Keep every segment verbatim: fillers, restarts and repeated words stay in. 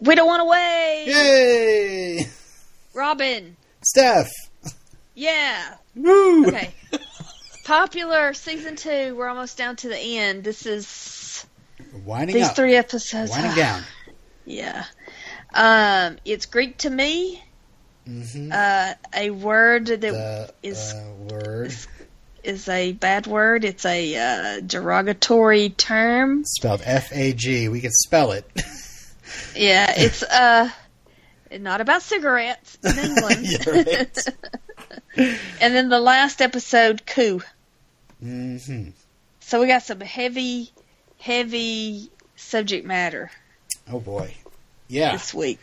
Widow on away! Yay! Robin. Steph. Yeah. Woo! Okay. Popular season two. We're almost down to the end. This is winding these up. Three episodes. Winding down. Yeah. Um, it's Greek to me. Mm-hmm. Uh, a word that the, is uh, word is, is a bad word. It's a uh, derogatory term. Spelled F A G. We can spell it. Yeah, it's uh, not about cigarettes in England. You're right. And then the last episode, coup. Mm-hmm. So we got some heavy, heavy subject matter. Oh boy, yeah. This week.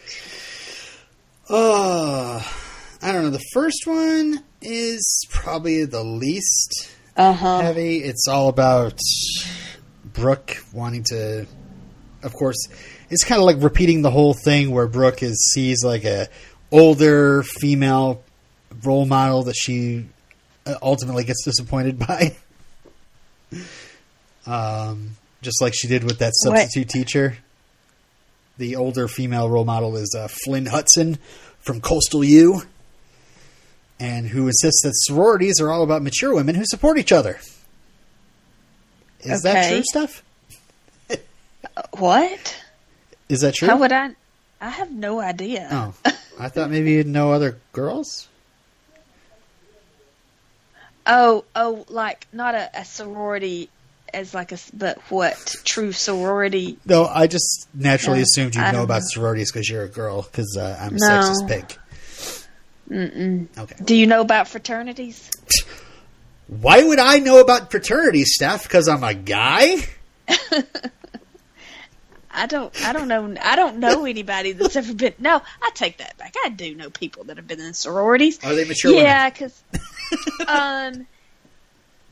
Oh, I don't know. The first one is probably the least uh-huh. heavy. It's all about Brooke wanting to, of course, it's kind of like repeating the whole thing where Brooke is sees like a older female role model that she ultimately gets disappointed by. Um, just like she did with that substitute what? teacher. The older female role model is uh, Flynn Hudson from Coastal U, and who insists that sororities are all about mature women who support each other. Is okay. that true, Steph? What? Is that true? How would I? I have no idea. Oh, I thought maybe you'd know other girls. Oh, oh, like not a, a sorority. As like a, but what true sorority? No, I just naturally no, assumed you know about know. sororities because you're a girl. Because uh, I'm no. a sexist pig. Mm-mm. Okay. Do you know about fraternities? Why would I know about fraternities, Steph? Because I'm a guy. I don't. I don't know. I don't know anybody that's ever been. No, I take that back. I do know people that have been in sororities. Are they mature? Yeah, because. um.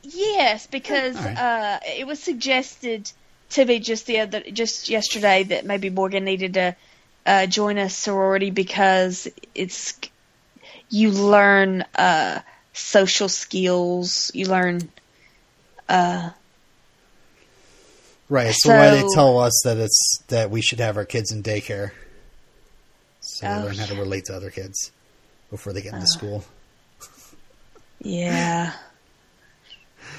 Yes, because right. uh, it was suggested to me just the other, just yesterday that maybe Morgan needed to uh, join a sorority because it's you learn uh, social skills, you learn. Uh, right, so, so why they tell us that it's that we should have our kids in daycare, so they oh, learn how to relate to other kids before they get into uh, school. Yeah.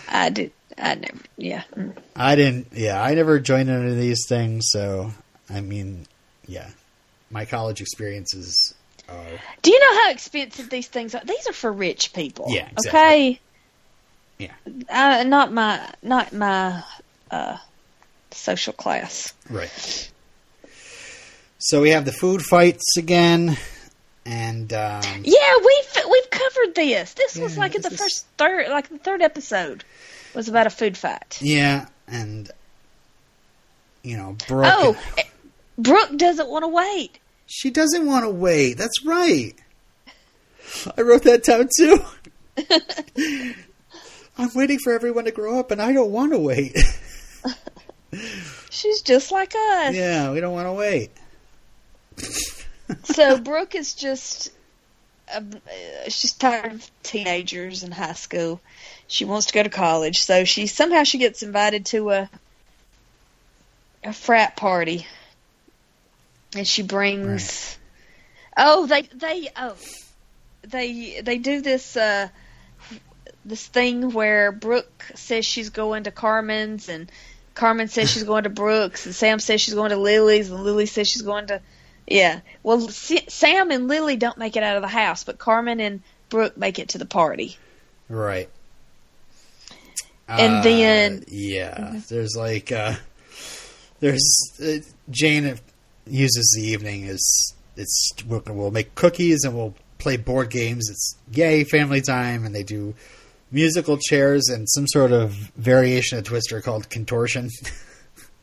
I did. I never. Yeah. Mm. I didn't. Yeah, I never joined any of these things. So, I mean, yeah, my college experiences are. Do you know how expensive these things are? These are for rich people. Yeah. Exactly. Okay. Yeah. Uh, not my. Not my. Uh, social class. Right. So we have the food fights again. And um, yeah, we've we've covered this. This yeah, was like in the first third, like the third episode, was about a food fight. Yeah, and you know, Brooke. Oh, and, Brooke doesn't want to wait. She doesn't want to wait. That's right. I wrote that down too. I'm waiting for everyone to grow up, and I don't want to wait. She's just like us. Yeah, we don't want to wait. So Brooke is just uh, she's tired of teenagers in high school. She wants to go to college, so she somehow she gets invited to a a frat party, and she brings. Right. Oh, they they oh they they do this uh, this thing where Brooke says she's going to Carmen's, and Carmen says she's going to Brooke's, and Sam says she's going to Lily's, and Lily says she's going to. Yeah. Well, S- Sam and Lily don't make it out of the house, but Carmen and Brooke make it to the party. Right. And uh, then... Yeah. Mm-hmm. There's like... Uh, there's... Uh, Jane uses the evening as... It's, we'll, we'll make cookies and we'll play board games. It's yay, family time. And they do musical chairs and some sort of variation of Twister called contortion.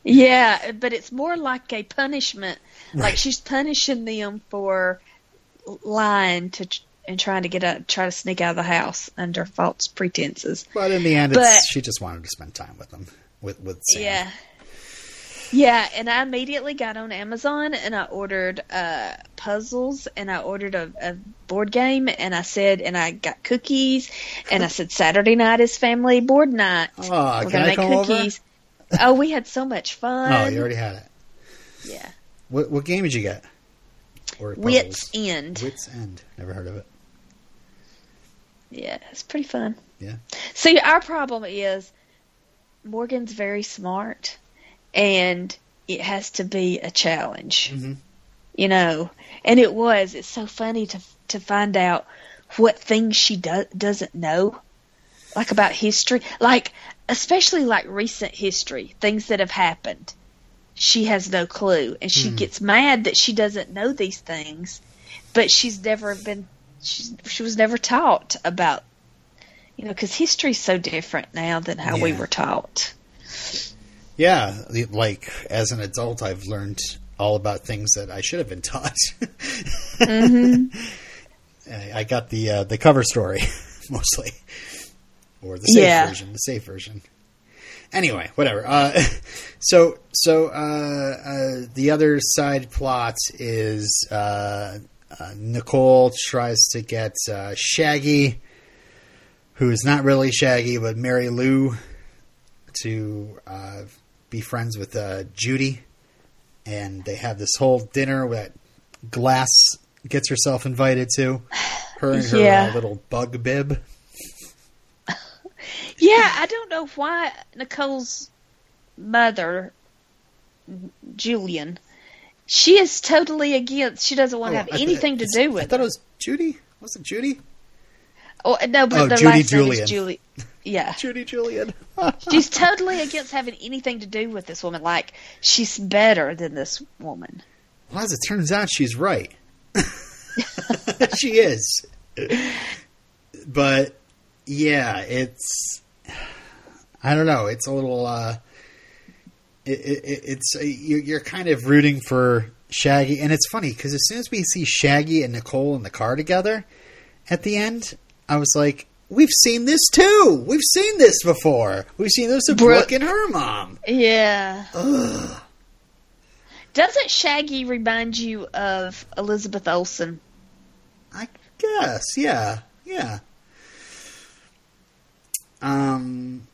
Yeah, but it's more like a punishment. Right. Like she's punishing them for lying to and trying to get out, try to sneak out of the house under false pretenses. But in the end, but, it's, she just wanted to spend time with them. With with Sam. Yeah, yeah. And I immediately got on Amazon and I ordered uh, puzzles and I ordered a, a board game and I said and I got cookies and I said Saturday night is family board night. Oh, we're can gonna I make come cookies. Over? Oh, we had so much fun. Oh, you already had it. Yeah. What what game did you get? Or Wits End. Wits End. Never heard of it. Yeah, it's pretty fun. Yeah. See, our problem is Morgan's very smart, and it has to be a challenge. Mm-hmm. You know, and it was. It's so funny to to find out what things she do, doesn't know, like about history, like especially like recent history, things that have happened. She has no clue, and she mm-hmm. gets mad that she doesn't know these things, but she's never been she's, she was never taught about, you know, because history's so different now than how yeah. we were taught. Yeah, like as an adult, I've learned all about things that I should have been taught. mm-hmm. I got the uh, the cover story mostly, or the safe yeah. version, the safe version. Anyway, whatever. Uh, so, so uh, uh, the other side plot is uh, uh, Nicole tries to get uh, Shaggy, who is not really Shaggy, but Mary Lou, to uh, be friends with uh, Judy, and they have this whole dinner that Glass gets herself invited to. Her and her yeah. uh, little bug bib. Yeah, I don't know why Nicole's mother, Julian, she is totally against. She doesn't want oh, to have th- anything to do with it. I thought it was Judy. Was it Judy? Oh, no, but oh, the Judy last Julian. name is Julie. Yeah. Judy Julian. She's totally against having anything to do with this woman. Like, she's better than this woman. Well, as it turns out, she's right. She is. But, yeah, it's... I don't know. It's a little. Uh, it, it, it's you're kind of rooting for Shaggy, and it's funny because as soon as we see Shaggy and Nicole in the car together at the end, I was like, "We've seen this too. We've seen this before. We've seen this with Brooke, Brooke and her mom." Yeah. Ugh. Doesn't Shaggy remind you of Elizabeth Olsen? I guess. Yeah. Yeah. Um.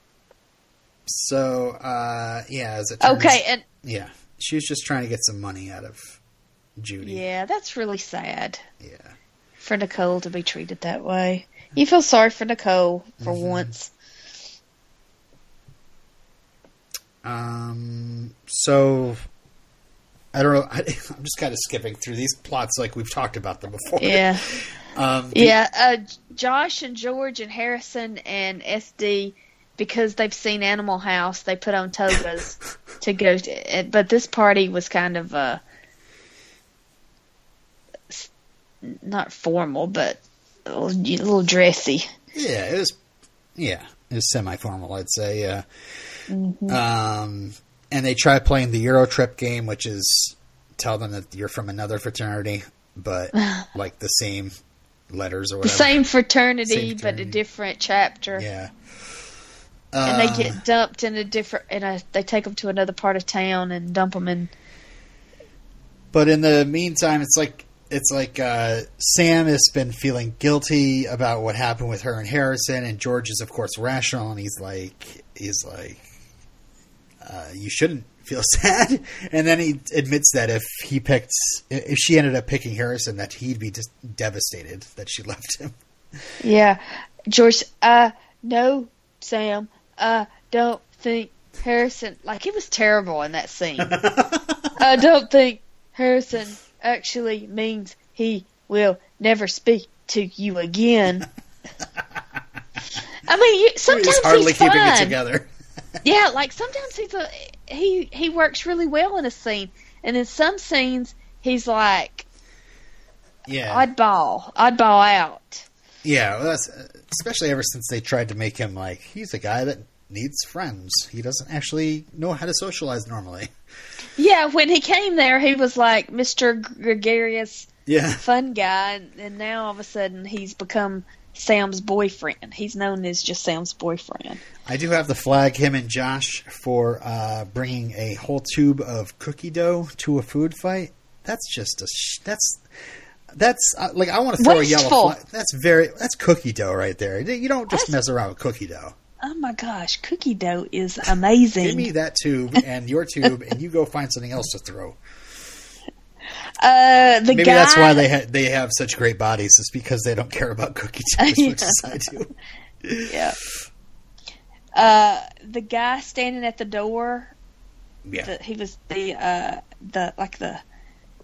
So, uh, yeah, as it turns, okay, and yeah, she was just trying to get some money out of Judy. Yeah, that's really sad. Yeah, for Nicole to be treated that way, you feel sorry for Nicole for mm-hmm. once. Um. So, I don't know. I, I'm just kind of skipping through these plots like we've talked about them before. Yeah. um. The, yeah. Uh, Josh and George and Harrison and S D. Because they've seen Animal House, they put on togas to go to it. But this party was kind of uh, not formal, but a little, a little dressy. Yeah, it was. Yeah, it was semi-formal, I'd say. Yeah. Mm-hmm. Um, and they try playing the Euro Trip game, which is tell them that you're from another fraternity, but like the same letters or whatever. The same fraternity, same fraternity. But a different chapter. Yeah. Uh, and they get dumped in a different, and a, they take them to another part of town and dump them in. But in the meantime, it's like it's like uh, Sam has been feeling guilty about what happened with her and Harrison, and George is of course rational, and he's like he's like, uh, you shouldn't feel sad. And then he admits that if he picked, if she ended up picking Harrison, that he'd be just devastated that she left him. Yeah, George. Uh, no, Sam. I uh, don't think Harrison... Like, he was terrible in that scene. I don't think Harrison actually means he will never speak to you again. I mean, you, sometimes he's hardly he's keeping it together. Yeah, like, sometimes he's a, he, he works really well in a scene. And in some scenes, he's like... Yeah. Oddball. Oddball out. Yeah, well, that's... Uh, especially ever since they tried to make him like, he's a guy that needs friends. He doesn't actually know how to socialize normally. Yeah, when he came there, he was like Mister Gregarious yeah. fun guy. And now all of a sudden he's become Sam's boyfriend. He's known as just Sam's boyfriend. I do have to flag him and Josh for uh, bringing a whole tube of cookie dough to a food fight. That's just a... Sh- that's... That's uh, like I want to throw Wasteful. a yellow flag. That's very that's cookie dough right there. You don't just that's, mess around with cookie dough. Oh my gosh, cookie dough is amazing. Give me that tube and your tube, and you go find something else to throw. Uh, the Maybe guy, that's why they ha- they have such great bodies, is because they don't care about cookie tea as much as I do. Yeah. Uh, the guy standing at the door. Yeah. The, he was the uh the like the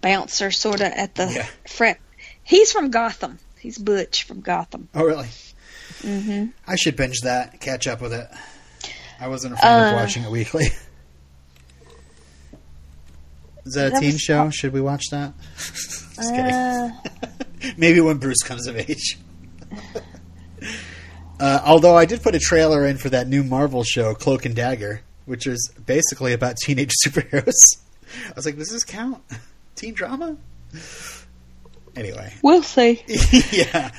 bouncer sort of at the yeah. front. He's from Gotham. He's Butch from Gotham. Oh, really? Mm-hmm. I should binge that, catch up with it. I wasn't a fan uh, of watching it weekly. Is that a that teen was, show? Should we watch that? Just uh, kidding. Maybe when Bruce comes of age. uh, although I did put a trailer in for that new Marvel show, Cloak and Dagger, which is basically about teenage superheroes. I was like, does this count? Teen drama? Anyway. We'll see. Yeah.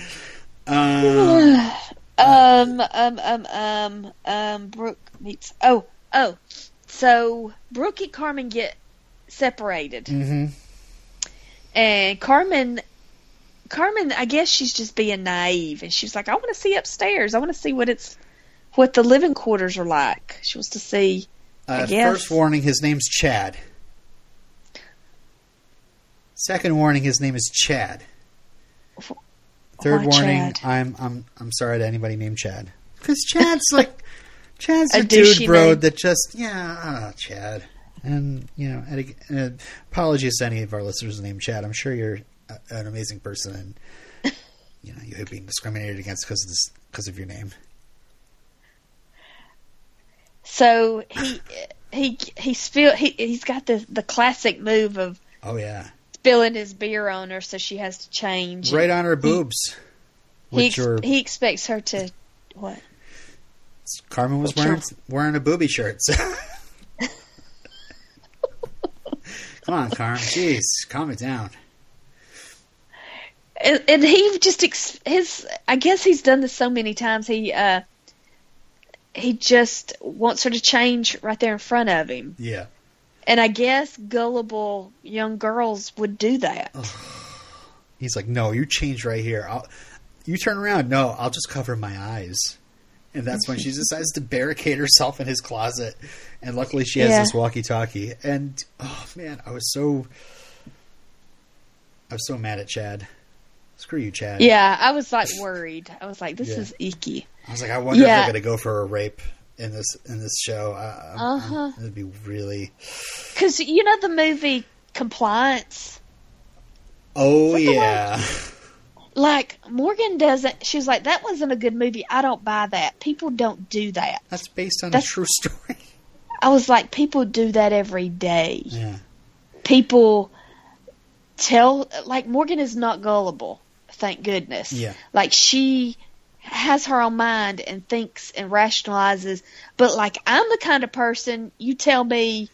Um, um, um, um, um, um, Brooke meets... Oh, oh. So, Brooke and Carmen get... separated. Mm-hmm. And Carmen, Carmen, I guess she's just being naive, and she's like, I want to see upstairs. I want to see what it's, what the living quarters are like. She wants to see. Uh, I guess. First warning: his name's Chad. Second warning: his name is Chad. Third Why warning: Chad? I'm I'm I'm sorry to anybody named Chad, because Chad's like Chad's a, a dude bro name. That just yeah, oh, Chad. And, you know, and, and apologies to any of our listeners named Chad. I'm sure you're a, an amazing person, and, you know, you're being discriminated against because of this, because of your name. So he he he spill he he's got the the classic move of oh yeah spilling his beer on her, so she has to change right on her boobs. He he, ex- are, he expects her to what? Carmen was wearing wearing a boobie shirt. So. Come on, Carm. Jeez, calm it down. And, and he just ex- his. I guess he's done this so many times. He uh, he just wants her to change right there in front of him. Yeah. And I guess gullible young girls would do that. Oh. He's like, no, you change right here. I'll, you turn around. No, I'll just cover my eyes. And that's when she decides to barricade herself in his closet. And luckily she has yeah. this walkie-talkie. And, oh, man, I was so... I was so mad at Chad. Screw you, Chad. Yeah, I was, like, worried. I was like, this yeah. is icky. I was like, I wonder yeah. if they're going to go for a rape in this in this show. I, uh-huh. It would be really... Because, you know the movie Compliance? Oh, Something yeah. Like- Like, Morgan doesn't... She was like, that wasn't a good movie. I don't buy that. People don't do that. That's based on That's, a true story. I was like, people do that every day. Yeah. People tell... Like, Morgan is not gullible, thank goodness. Yeah. Like, she has her own mind and thinks and rationalizes. But, like, I'm the kind of person... You tell me,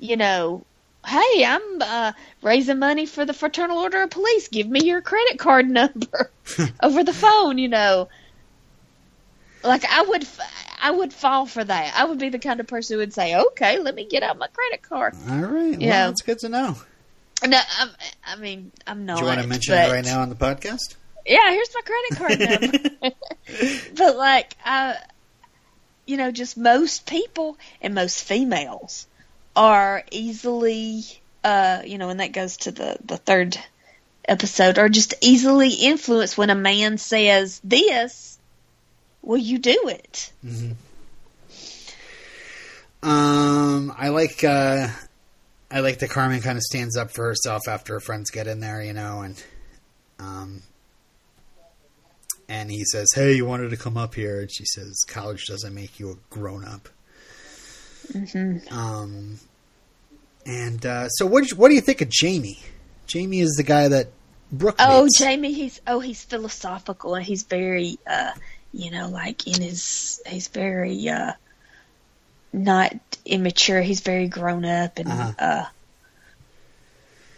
you know... Hey, I'm uh, raising money for the Fraternal Order of Police. Give me your credit card number over the phone, you know. Like, I would I would fall for that. I would be the kind of person who would say, okay, let me get out my credit card. All right. You well, it's good to know. No, I'm, I mean, I'm not. Do you want to mention but, it right now on the podcast? Yeah, here's my credit card number. But, like, I, you know, just most people and most females are easily, uh, you know, and that goes to the, the third episode, are just easily influenced when a man says this, will you do it? Mm-hmm. Um, I like, uh, I like that Carmen kind of stands up for herself after her friends get in there, you know, and, um, and he says, hey, you wanted to come up here. And she says, college doesn't make you a grown up. Mm-hmm. Um, and uh, so what? What do you think of Jamie? Jamie is the guy that Brooke Oh, meets. Jamie. He's oh, he's philosophical, and he's very, uh, you know, like in his, he's very uh, not immature. He's very grown up, and uh-huh. uh,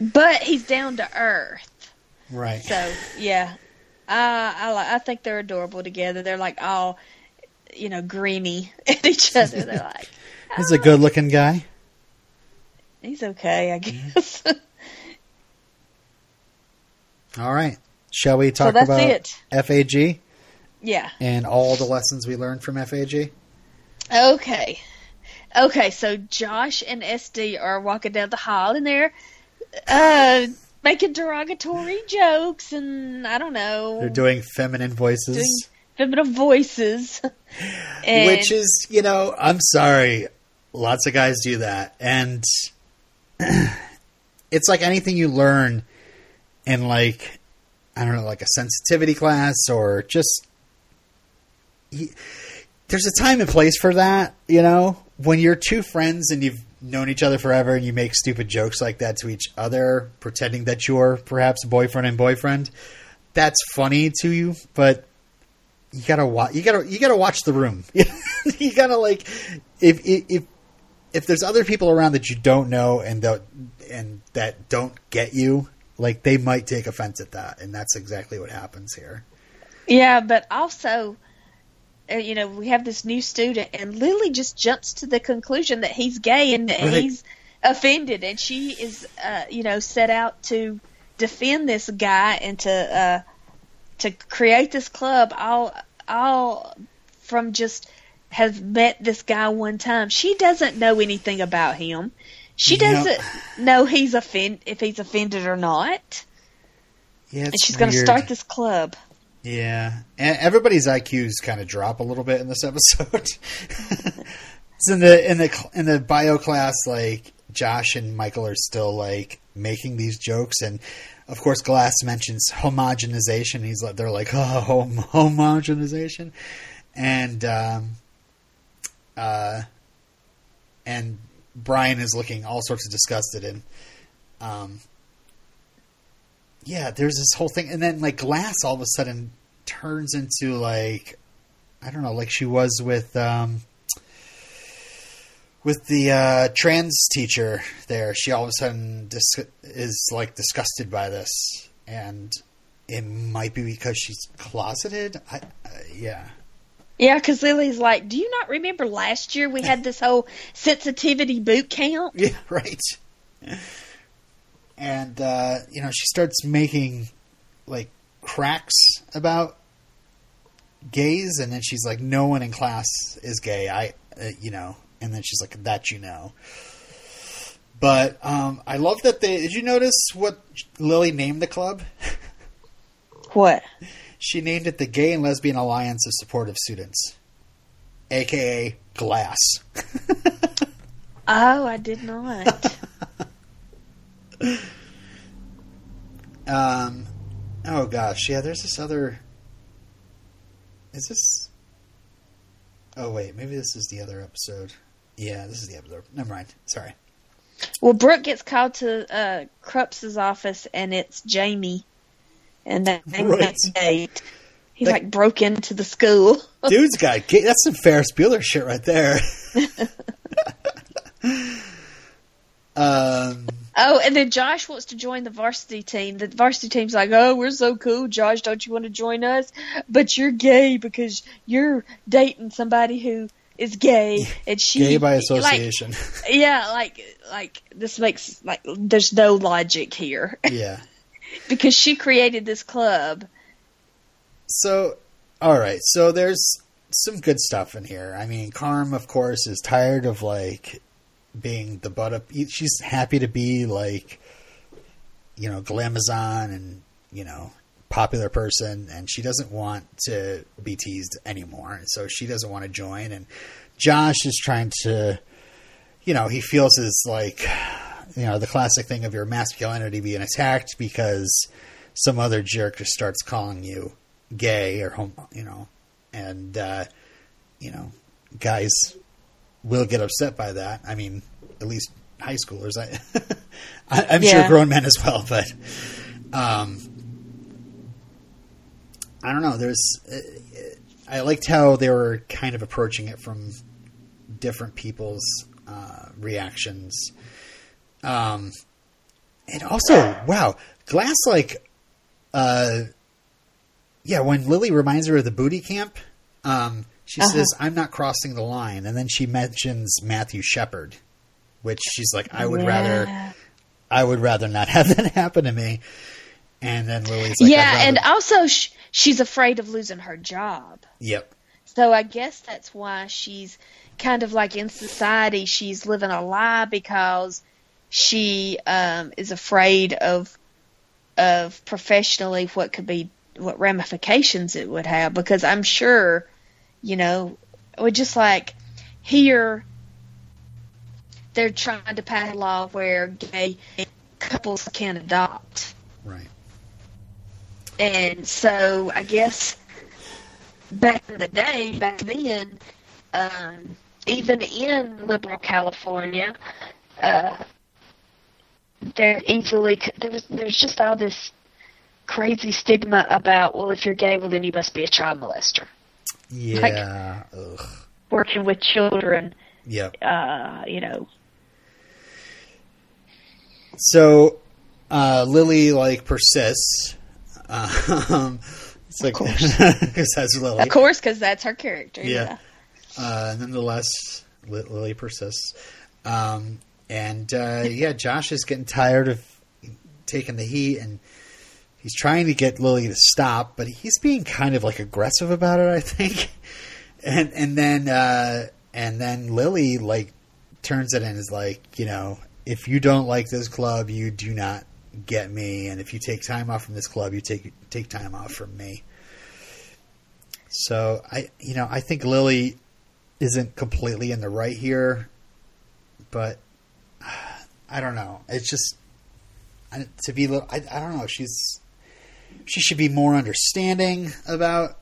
but he's down to earth, right? So yeah, uh, I I think they're adorable together. They're like all, you know, greeny at each other. They're like. He's a good-looking guy. He's okay, I guess. All right. Shall we talk so that's about it. F A G? Yeah. And all the lessons we learned from F A G? Okay. Okay, so Josh and S D are walking down the hall, and they're uh, making derogatory jokes and I don't know. They're doing feminine voices. Doing feminine voices. And which is, you know, I'm sorry. Lots of guys do that. And it's like anything you learn in, like, I don't know, like a sensitivity class or just... He, there's a time and place for that, you know? When you're two friends and you've known each other forever and you make stupid jokes like that to each other, pretending that you're perhaps boyfriend and boyfriend, that's funny to you, but... You gotta watch. You gotta. You gotta watch the room. You gotta like, if if if there's other people around that you don't know and that and that don't get you, like they might take offense at that, and that's exactly what happens here. Yeah, but also, you know, we have this new student, and Lily just jumps to the conclusion that he's gay and, and right. he's offended, and she is, uh, you know, set out to defend this guy and to. Uh, to create this club all all from just have met this guy one time. She doesn't know anything about him. She doesn't nope. know he's offend if he's offended or not. Yeah, and she's going to start this club. Yeah. And everybody's I Qs kind of drop a little bit in this episode. It's in the in the in the bio class, like Josh and Michael are still like making these jokes, and of course, Glass mentions homogenization. He's like, they're like, oh, homogenization, and um, uh, and Brian is looking all sorts of disgusted, and um, yeah, there's this whole thing, and then like Glass all of a sudden turns into like, I don't know, like she was with um, with the uh, trans teacher there. She all of a sudden dis- is like disgusted by this, and it might be because she's closeted. I, uh, yeah. Yeah, because Lily's like, do you not remember last year we had this whole sensitivity boot camp? Yeah, right. And, uh, you know, she starts making like cracks about gays, and then she's like, no one in class is gay. I, uh, you know. And then she's like, that you know. But um, I love that they... Did you notice what Lily named the club? What? She named it the Gay and Lesbian Alliance of Supportive Students. A K A Glass. Oh, I did not. um. Oh, gosh. Yeah, there's this other... Is this... Oh, wait. Maybe this is the other episode. Yeah, this is the episode. Never mind. Sorry. Well, Brooke gets called to uh, Krups' office, and it's Jamie. And that right. date. He, that, like, broke into the school. Dude's got... That's some Ferris Bueller shit right there. um... Oh, and then Josh wants to join the varsity team. The varsity team's like, oh, we're so cool, Josh, don't you want to join us? But you're gay because you're dating somebody who is gay. And she, gay by association. Like, yeah, like, like this makes, like, there's no logic here. Yeah. Because she created this club. So, all right. So there's some good stuff in here. I mean, Carm, of course, is tired of, like... being the butt up, she's happy to be like, you know, glamazon and, you know, popular person, and she doesn't want to be teased anymore, so she doesn't want to join. And Josh is trying to, you know, he feels is like, you know, the classic thing of your masculinity being attacked because some other jerk just starts calling you gay or homo, you know, and uh, you know, guys will get upset by that. I mean, at least high schoolers. I, I, I'm yeah. sure grown men as well, but um, I don't know. There's, I liked how they were kind of approaching it from different people's uh, reactions. Um, and also, wow, Glass, like, uh, yeah, when Lily reminds her of the booty camp, um, she uh-huh. says, I'm not crossing the line. And then she mentions Matthew Shepard, which she's like, I would yeah. rather, I would rather not have that happen to me. And then Lily's like, yeah. Rather- and also sh- she's afraid of losing her job. Yep. So I guess that's why she's kind of like in society, she's living a lie because she um, is afraid of of professionally what could be, what ramifications it would have, because I'm sure, you know, we're just like here they're trying to pass a law where gay couples can adopt. Right. And so I guess back in the day, back then, um, even in liberal California, uh, there easily there was there's just all this crazy stigma about, well, if you're gay, well then you must be a child molester. Yeah. Like, ugh. Working with children. Yeah. Uh, you know. So uh, Lily like persists. Um, it's like, of course, because that's Lily. Of course, because that's her character. Yeah. yeah. Uh, nonetheless, Lily persists, um, and uh, yeah, Josh is getting tired of taking the heat, and he's trying to get Lily to stop, but he's being kind of like aggressive about it, I think. And and then uh, and then Lily like turns it in, is like, you know, if you don't like this club, you do not get me, and if you take time off from this club, you take take time off from me. So I, you know, I think Lily isn't completely in the right here, but I don't know. It's just I, to be, I, I don't know. She's she should be more understanding about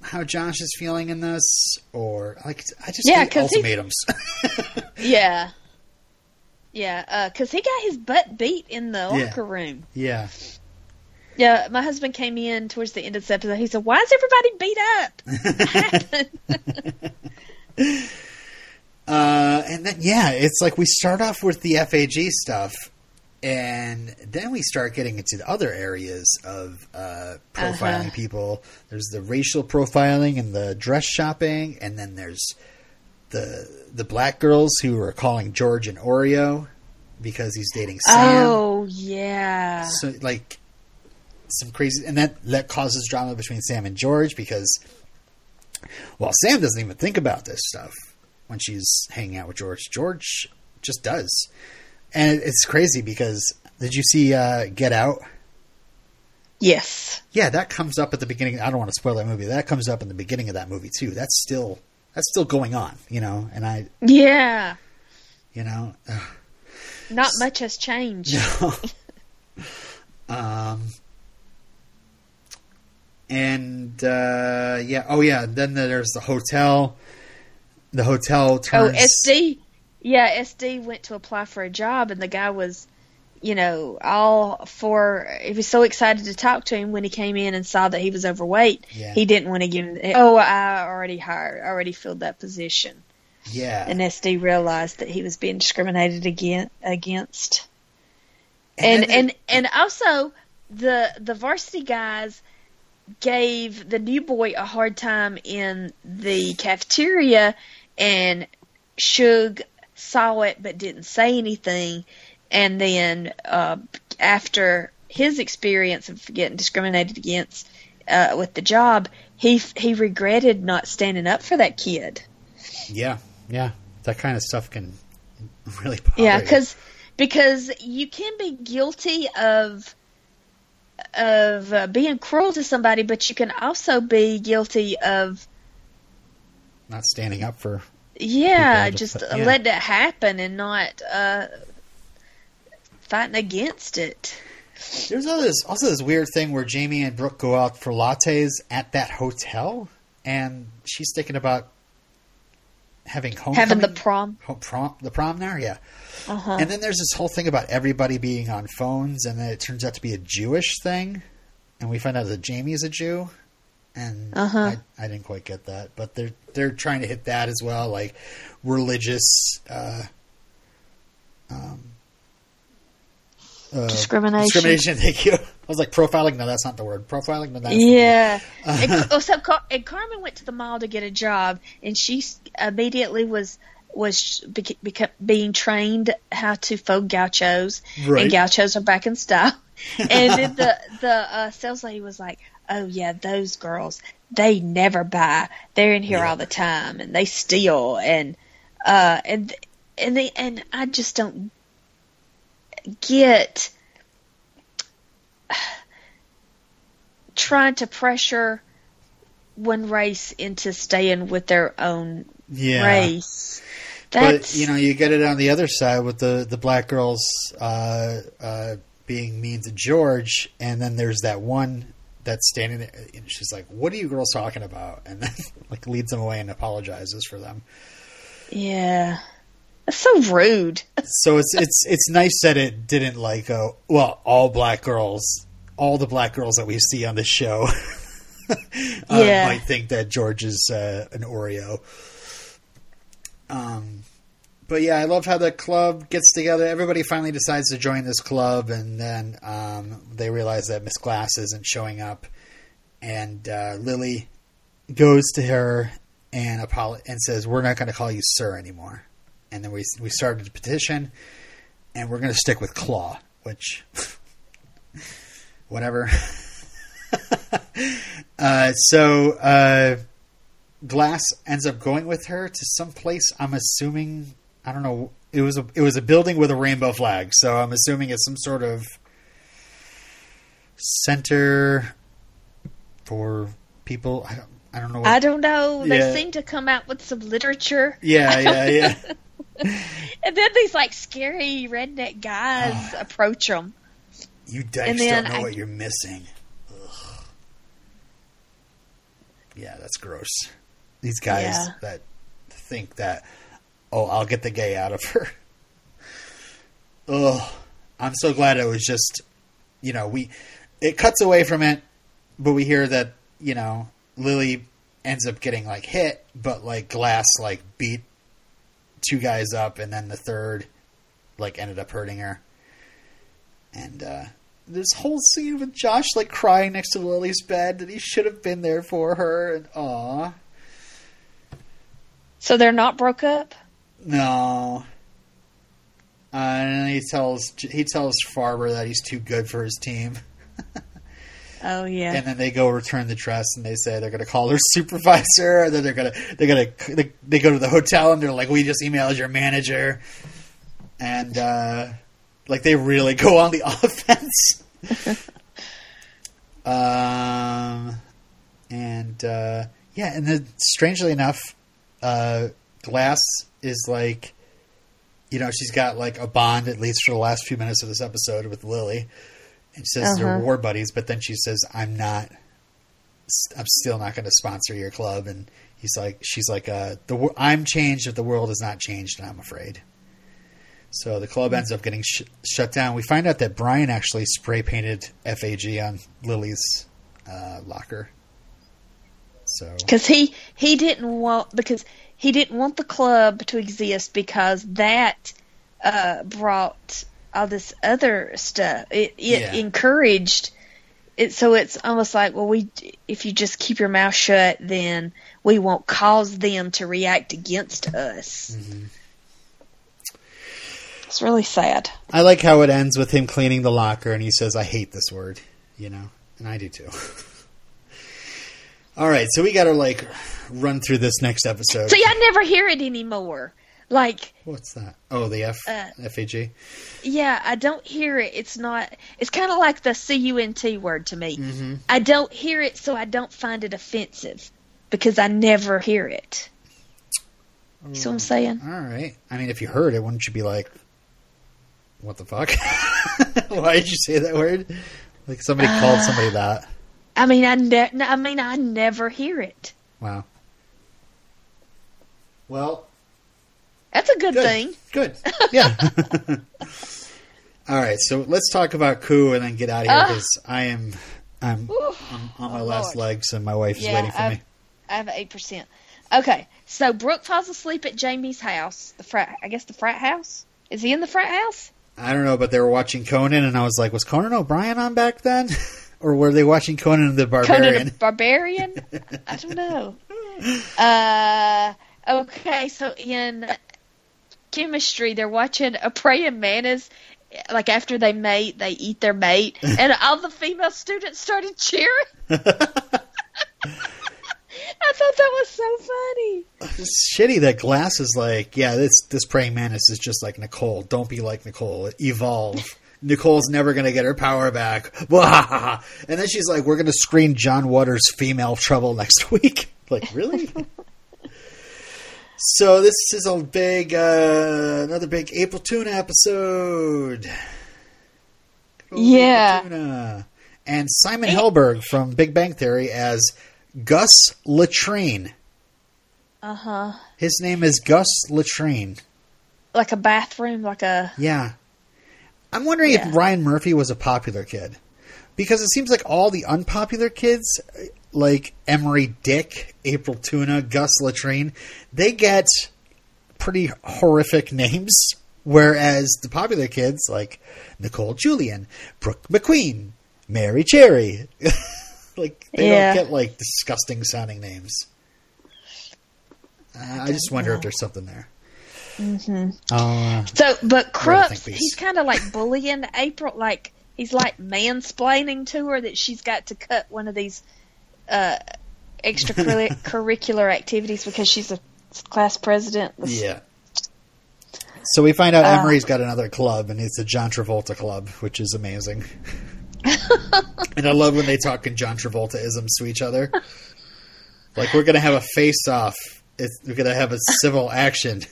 how Josh is feeling in this, or like I just yeah, hate ultimatums. He, yeah. Yeah, because uh, he got his butt beat in the yeah. locker room. Yeah. Yeah, my husband came in towards the end of this episode. He said, why is everybody beat up? uh, and then, yeah, it's like we start off with the F A G stuff, and then we start getting into the other areas of uh, profiling uh-huh. people. There's the racial profiling and the dress shopping, and then there's the the black girls who are calling George an Oreo because he's dating Sam. Oh yeah. So like some crazy, and that, that causes drama between Sam and George because, well, Sam doesn't even think about this stuff when she's hanging out with George. George just does. And it's crazy because did you see uh, Get Out? Yes. Yeah. That comes up at the beginning. I don't want to spoil that movie. That comes up in the beginning of that movie too. That's still, That's still going on, you know, and I... Yeah. You know... Ugh. Not much has changed. No. um, and, uh, yeah, oh, yeah, then there's the hotel. The hotel turns... Oh, S D. Yeah, S D went to apply for a job, and the guy was, you know, all for... He was so excited to talk to him when he came in and saw that he was overweight. Yeah. He didn't want to give him... Oh, I already hired, already filled that position. Yeah. And S D realized that he was being discriminated against. And and, and, and also, the the varsity guys gave the new boy a hard time in the cafeteria, and Suge saw it but didn't say anything. And then uh, after his experience of getting discriminated against uh, with the job, he he regretted not standing up for that kid. Yeah, yeah. That kind of stuff can really bother yeah, cause, you. Because you can be guilty of, of uh, being cruel to somebody, but you can also be guilty of... Not standing up for... Yeah, just put, yeah. let that happen and not... Uh, fighting against it. There's also this, also this weird thing where Jamie and Brooke go out for lattes at that hotel, and she's thinking about having homecoming, having the prom, home, prom the prom there, yeah. Uh-huh. And then there's this whole thing about everybody being on phones, and then it turns out to be a Jewish thing, and we find out that Jamie is a Jew, and uh-huh. I, I didn't quite get that, but they're they're trying to hit that as well, like religious. Uh, um. Uh, discrimination. Discrimination, thank you. I was like, profiling? No, that's not the word. Profiling? No, that's yeah. the word. Yeah. Uh, so, Car- and Carmen went to the mall to get a job, and she immediately was was be- be- being trained how to fold gauchos, right. And gauchos are back in style. And then the, the uh, sales lady was like, oh, yeah, those girls, they never buy. They're in here yeah. all the time, and they steal. And, uh, and, and, they, and I just don't get trying to pressure one race into staying with their own yeah. race. That's, but, you know, you get it on the other side with the, the black girls uh, uh, being mean to George, and then there's that one that's standing there, and she's like, what are you girls talking about? And then, like, leads them away and apologizes for them. Yeah. That's so rude. So it's it's it's nice that it didn't, like, go, well, all black girls, all the black girls that we see on the show uh, yeah. might think that George is uh, an Oreo. Um, but yeah, I love how the club gets together. Everybody finally decides to join this club, and then um, they realize that Miss Glass isn't showing up, and uh, Lily goes to her and apolog- and says, "We're not going to call you sir anymore." And then we we started a petition, and we're going to stick with Claw, which whatever. uh, so. Uh, Glass ends up going with her to some place. I'm assuming, I don't know. It was a, it was a building with a rainbow flag. So I'm assuming it's some sort of center for people. I don't, I don't know. What, I don't know. Yeah. They seem to come out with some literature. Yeah. Yeah. Yeah. And then these like scary redneck guys uh, approach them. You guys don't know I, what you're missing. Ugh. Yeah. That's gross. These guys yeah. that think that, oh, I'll get the gay out of her. Oh, I'm so glad it was just, you know, we, it cuts away from it, but we hear that, you know, Lily ends up getting like hit, but like Glass, like beat two guys up. And then the third like ended up hurting her. And, uh, this whole scene with Josh, like crying next to Lily's bed that he should have been there for her. And aw. So they're not broke up? No. Uh, and he tells he tells Farber that he's too good for his team. Oh yeah. And then they go return the trust, and they say they're going to call their supervisor, and then they're going to they're going to they, they go to the hotel, and they're like, "We just emailed your manager," and uh, like they really go on the offense. um, and uh, yeah, and then strangely enough. Uh, Glass is like, you know, she's got like a bond, at least for the last few minutes of this episode, with Lily, and she says uh-huh. they're war buddies, but then she says, I'm not, I'm still not going to sponsor your club. And he's like, she's like, uh, the I'm changed if the world is not changed, and I'm afraid. So the club ends up getting sh- shut down. We find out that Brian actually spray painted F A G on Lily's uh, locker. So. Because he, he didn't want because he didn't want the club to exist, because that uh, brought all this other stuff. It, it yeah. encouraged it, so it's almost like, well, we if you just keep your mouth shut, then we won't cause them to react against us. Mm-hmm. It's really sad. I like how it ends with him cleaning the locker, and he says, "I hate this word," you know, and I do too. All right, so we got to, like, run through this next episode. See, I never hear it anymore. Like... What's that? Oh, the F, uh, F A G? Yeah, I don't hear it. It's not... It's kind of like the C U N T word to me. Mm-hmm. I don't hear it, so I don't find it offensive, because I never hear it. You um, see what I'm saying? All right. I mean, if you heard it, wouldn't you be like, what the fuck? Why did you say that word? Like, somebody uh, called somebody that. I mean, I, ne- I mean, I never hear it. Wow. Well. That's a good, good. thing. Good. Yeah. All right. So let's talk about Coup and then get out of here, because uh, I am I'm, I'm on my oh last Lord. legs, and my wife is yeah, waiting for I've, me. I have eight percent. Okay. So Brooke falls asleep at Jamie's house. The frat, I guess the frat house? Is he in the frat house? I don't know, but they were watching Conan, and I was like, was Conan O'Brien on back then? Or were they watching Conan the Barbarian? Conan the Barbarian? I don't know. Uh, okay, so in chemistry, they're watching a praying mantis. Like, after they mate, they eat their mate. And all the female students started cheering. I thought thought that was so funny. It's shitty that Glass is like, yeah, this this praying mantis is just like Nicole. Don't be like Nicole. Evolve. Nicole's never going to get her power back. And then she's like, we're going to screen John Waters' Female Trouble next week. Like, really? So this is a big, uh, another big April Tuna episode. Yeah. Tuna. And Simon hey. Helberg from Big Bang Theory as Gus Latrine. Uh-huh. His name is Gus Latrine. Like a bathroom, like a... Yeah. I'm wondering yeah. if Ryan Murphy was a popular kid. Because it seems like all the unpopular kids, like Emery Dick, April Tuna, Gus Latrine, they get pretty horrific names. Whereas the popular kids, like Nicole Julian, Brooke McQueen, Mary Cherry, like they yeah. don't get like disgusting sounding names. Uh, I just wonder know. if there's something there. Mm-hmm. Uh, so, but Krups, he's kind of like bullying April. Like he's like mansplaining to her that she's got to cut one of these uh, extracurricular activities because she's a class president. Yeah. So we find out uh, Emery's got another club, and it's a John Travolta club, which is amazing. And I love when they talk in John Travolta-isms to each other. Like, we're going to have a face-off. It's, we're going to have a civil action.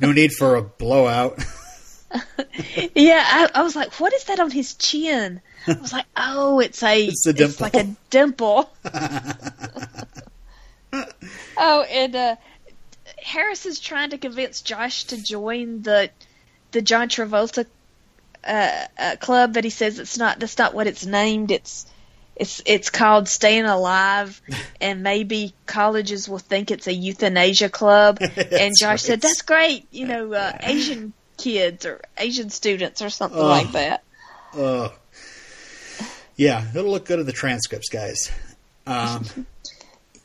No need for a blowout. Yeah, I, I was like, what is that on his chin? I was like, oh, it's a, it's a dimple. It's like a dimple. Oh, and uh, Harrison's trying to convince Josh to join the the John Travolta Uh, uh, club, but he says it's not. That's not what it's named. It's it's it's called Staying Alive, and maybe colleges will think it's a euthanasia club. And Josh right. said that's great. You know, uh, Asian kids or Asian students or something oh. like that. Oh, yeah, it'll look good in the transcripts, guys. Um,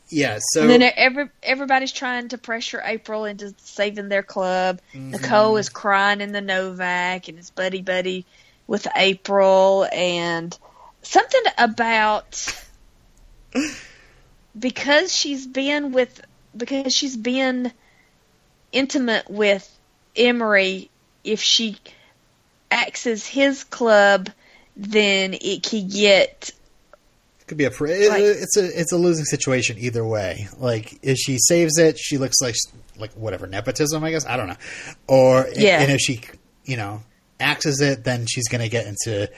yeah. So and then every everybody's trying to pressure April into saving their club. Mm-hmm. Nicole is crying in the Novak and is buddy buddy with April, and something about because she's been with because she's been intimate with Emery. If she accesses his club, then it could get. Could be a pr- like, it's a it's a losing situation either way. Like if she saves it, she looks like like whatever nepotism, I guess. I don't know. Or yeah. and if she you know axes it, then she's going to get into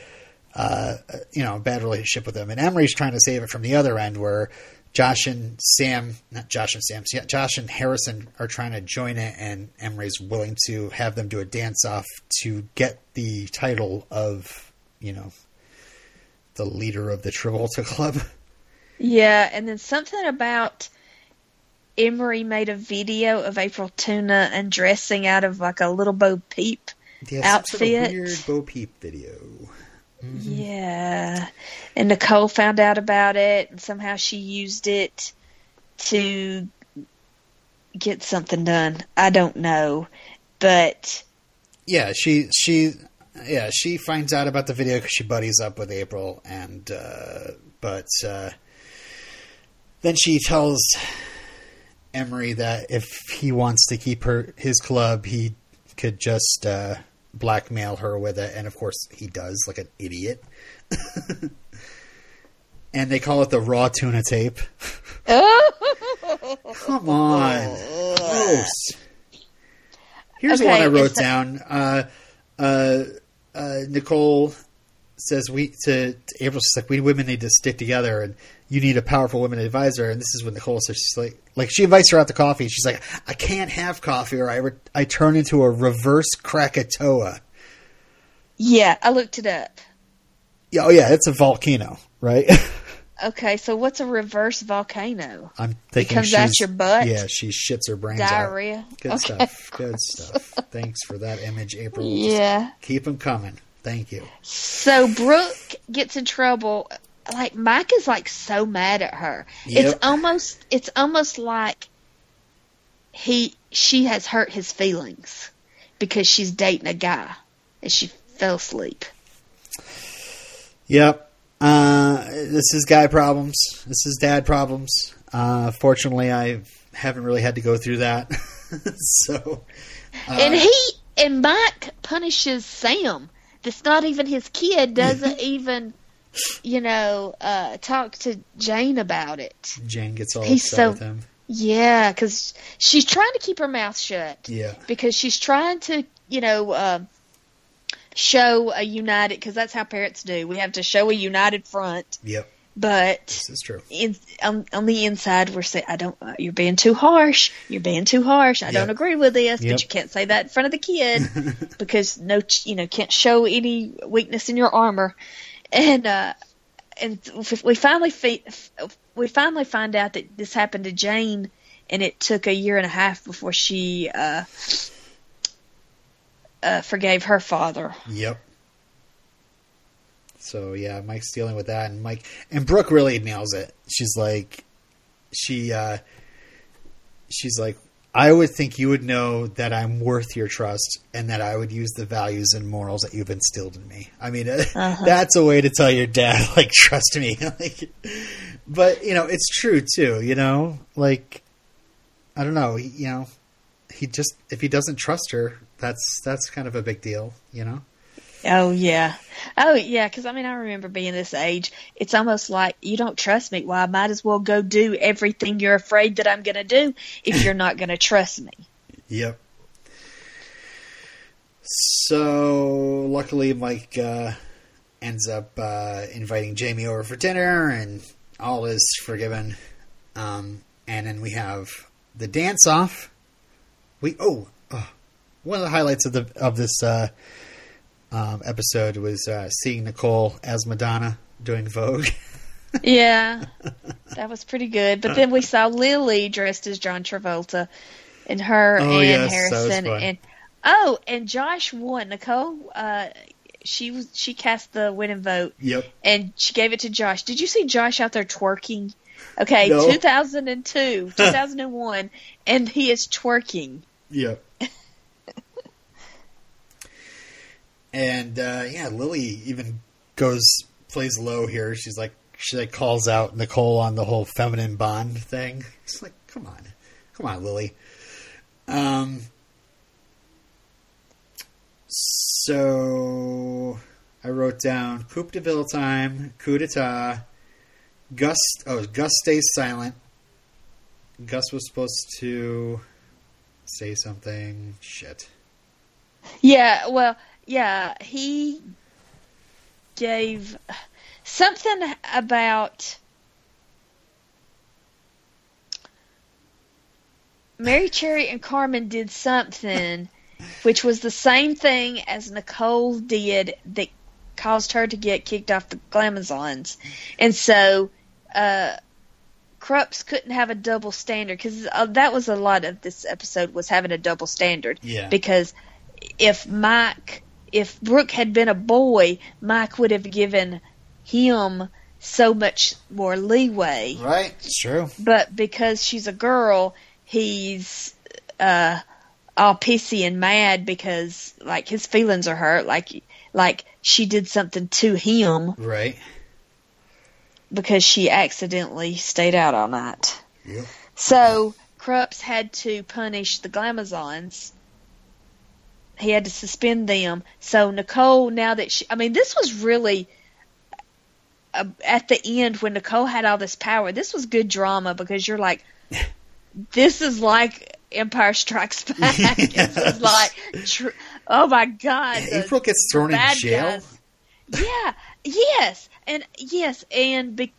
uh, you know a bad relationship with him. And Emery's trying to save it from the other end, where Josh and Sam, not Josh and Sam, yeah, Josh and Harrison are trying to join it, and Emery's willing to have them do a dance off to get the title of you know. the leader of the Travolta Club. Yeah, and then something about Emery made a video of April Tuna undressing out of like a little Bo Peep yes, outfit. Sort of weird Bo Peep video. Mm-hmm. Yeah, and Nicole found out about it, and somehow she used it to get something done. I don't know, but yeah, she she. Yeah, she finds out about the video because she buddies up with April, and uh, but uh, then she tells Emery that if he wants to keep her his club, he could just uh, blackmail her with it, and of course he does, like an idiot. And they call it the raw tuna tape. Come on, gross. Here's okay, one I wrote down. Uh, uh, Uh, Nicole says we to, to April, she's like, we women need to stick together, and you need a powerful women advisor. And this is when Nicole says, she's like, like she invites her out to coffee. She's like, I can't have coffee, or I re- I turn into a reverse Krakatoa. Yeah, I looked it up. Yeah, oh yeah, it's a volcano, right? Okay, so what's a reverse volcano? I'm thinking it comes out your butt. Yeah, she shits her brains diarrhea. Out. Good okay. stuff. Good stuff. Thanks for that image, April. Yeah, just keep them coming. Thank you. So Brooke gets in trouble. Like Mike is like so mad at her. Yep. It's almost. It's almost like he. She has hurt his feelings because she's dating a guy and she fell asleep. Yep. Uh, this is guy problems. This is dad problems. Uh, fortunately, I haven't really had to go through that. so, uh, and he and Mike punishes Sam. That's not even his kid. Doesn't even, you know, uh, talk to Jane about it. Jane gets all He's upset so, with him. Yeah, because she's trying to keep her mouth shut. Yeah, because she's trying to, you know, uh, show a united. Because that's how parents do. We have to show a united front. Yep. But this is true. In, on, on the inside, we're saying, "I don't. Uh, you're being too harsh. You're being too harsh. I yep. don't agree with this." Yep. But you can't say that in front of the kid because no, you know, can't show any weakness in your armor. And uh, and we finally fe- we finally find out that this happened to Jane, and it took a year and a half before she uh, uh, forgave her father. Yep. So yeah, Mike's dealing with that, and Mike and Brooke really nails it. She's like, she, uh, she's like, I would think you would know that I'm worth your trust, and that I would use the values and morals that you've instilled in me. I mean, uh-huh. that's a way to tell your dad, like, trust me. like, but you know, it's true too. You know, like, I don't know. You know, he just if he doesn't trust her, that's that's kind of a big deal. You know. Oh, yeah. Oh, yeah, because, I mean, I remember being this age. It's almost like, you don't trust me. Well, I might as well go do everything you're afraid that I'm going to do if you're not going to trust me. Yep. So, luckily, Mike uh, ends up uh, inviting Jamie over for dinner, and all is forgiven. Um, and then we have the dance-off. We oh, oh, one of the highlights of the of this uh Um, episode was uh, seeing Nicole as Madonna doing Vogue. yeah, that was pretty good. But then we saw Lily dressed as John Travolta, and her oh, and yes, Harrison, and oh, and Josh won. Nicole, uh, she was she cast the winning vote. Yep, and she gave it to Josh. Did you see Josh out there twerking? Okay, no. two thousand two, two thousand one, and he is twerking. Yep. And, uh, yeah, Lily even goes, plays low here. She's like, she like calls out Nicole on the whole feminine bond thing. It's like, come on. Come on, Lily. Um, so I wrote down coup de ville time, coup d'etat. Gus, oh, Gus stays silent. Gus was supposed to say something. Shit. Yeah, well... Yeah, he gave something about Mary Cherry and Carmen did something, which was the same thing as Nicole did that caused her to get kicked off the Glamazons. And so uh, Krups couldn't have a double standard, because that was a lot of this episode was having a double standard. Yeah. Because if Mike... If Brooke had been a boy, Mike would have given him so much more leeway. Right, it's true. But because she's a girl, he's uh, all pissy and mad because, like, his feelings are hurt. Like, like she did something to him. Right. Because she accidentally stayed out all night. Yep. So Krups had to punish the Glamazons. He had to suspend them. So Nicole, now that she... I mean, this was really... Uh, at the end, when Nicole had all this power, this was good drama, because you're like, this is like Empire Strikes Back. This is like... Tr- oh, my God. Yeah, April gets thrown in jail. Guys. Yeah. Yes. And yes. And be-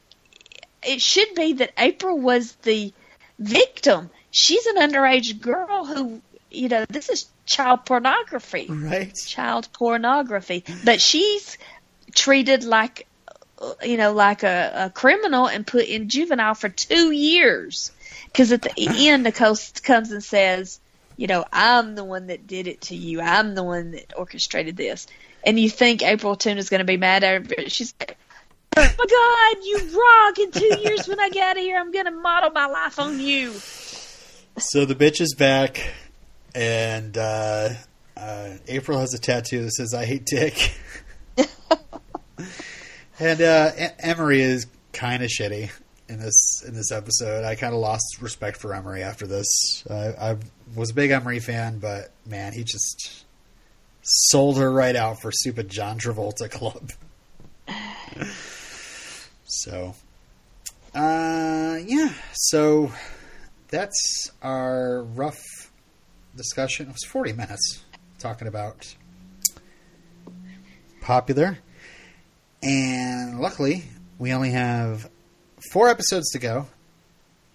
it should be that April was the victim. She's an underage girl who... You know, this is child pornography. Right. Child pornography. But she's treated like, you know, like a, a criminal and put in juvenile for two years. Because at the end, Nicole comes and says, you know, I'm the one that did it to you. I'm the one that orchestrated this. And you think April Tuna's going to be mad at her. But she's like, oh, my God, you rock. In two years when I get out of here, I'm going to model my life on you. So the bitch is back. And uh, uh, April has a tattoo that says, I hate dick. and uh, e- Emery is kind of shitty. in this in this episode. I kind of lost respect for Emery after this. I, I was a big Emery fan, but man, he just sold her right out for stupid John Travolta Club. So, uh, yeah. So that's our rough discussion. It was forty minutes talking about Popular, and luckily we only have four episodes to go,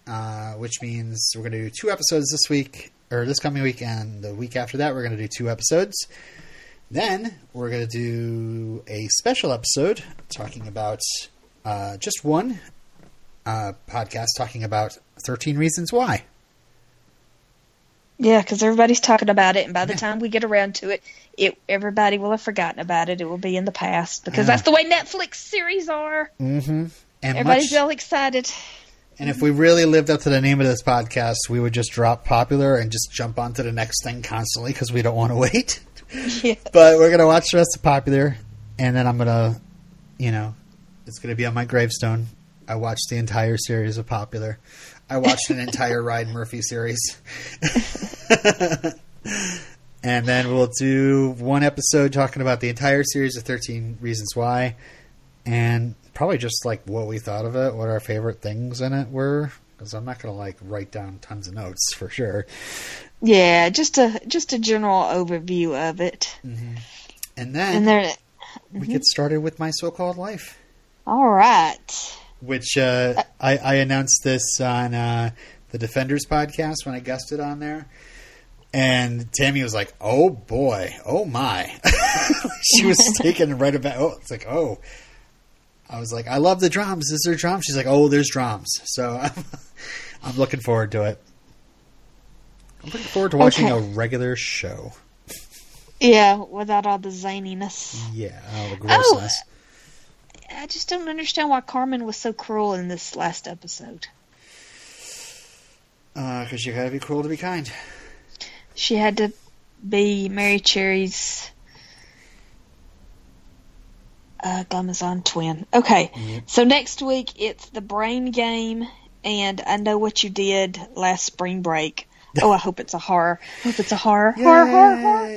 uh, which means we're going to do two episodes this week, or this coming week, and the week after that we're going to do two episodes. Then we're going to do a special episode talking about uh, just one uh, podcast talking about thirteen Reasons Why. Yeah, because everybody's talking about it, and by the yeah. time we get around to it, it everybody will have forgotten about it. It will be in the past, because uh, that's the way Netflix series are. Mm-hmm. And everybody's much, all excited. And if we really lived up to the name of this podcast, we would just drop Popular and just jump onto the next thing constantly, because we don't want to wait. Yeah. But we're going to watch the rest of Popular, and then I'm going to, you know, it's going to be on my gravestone. I watched the entire series of Popular. I watched an entire Ryan Murphy series. And then we'll do one episode talking about the entire series of thirteen Reasons Why, and probably just like what we thought of it, what our favorite things in it were, because I'm not going to like write down tons of notes for sure. Yeah, just a just a general overview of it. Mm-hmm. And then and there, mm-hmm. we get started with My So-Called Life. All right. Which uh, I, I announced this on uh, the Defenders podcast when I guested on there. And Tammy was like, oh, boy. Oh, my. She was taken right about. Oh, it's like, oh. I was like, I love the drums. Is there drums? She's like, oh, there's drums. So I'm, I'm looking forward to it. I'm looking forward to watching okay. a regular show. Yeah, without all the zaniness. Yeah, all the grossness. Oh. I just don't understand why Carmen was so cruel in this last episode. Uh, because you gotta be cruel to be kind. She had to be Mary Cherry's uh, Glamazon twin. Okay, mm-hmm. So next week it's The Brain Game, and I Know What You Did Last Spring Break. Oh, I hope it's a horror. I hope it's a horror. Yay! Horror, horror, horror.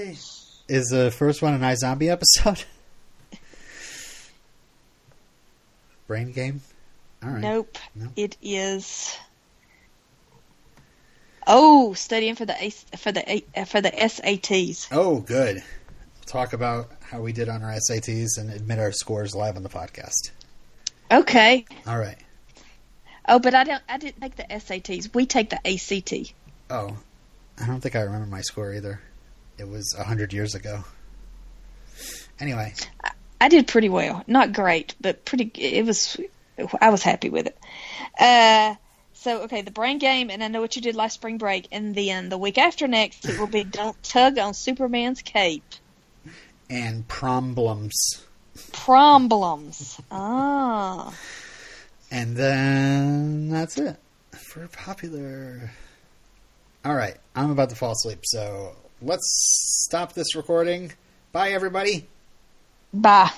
Is the first one an iZombie episode? Brain Game? All right. Nope. No? It is. Oh, studying for the for the for the S A Ts. Oh, good. We'll talk about how we did on our S A Ts and admit our scores live on the podcast. Okay. All right. Oh, but I don't. I didn't take the S A Ts. We take the A C T. Oh, I don't think I remember my score either. It was a hundred years ago. Anyway. I- I did pretty well. Not great, but pretty. It was. I was happy with it. Uh, so, okay, The Brain Game, and I Know What You Did Last Spring Break, and then the week after next, it will be Don't Tug on Superman's Cape. And Problems. Problems. Ah. And then that's it for Popular. All right, I'm about to fall asleep, so let's stop this recording. Bye, everybody. Bye.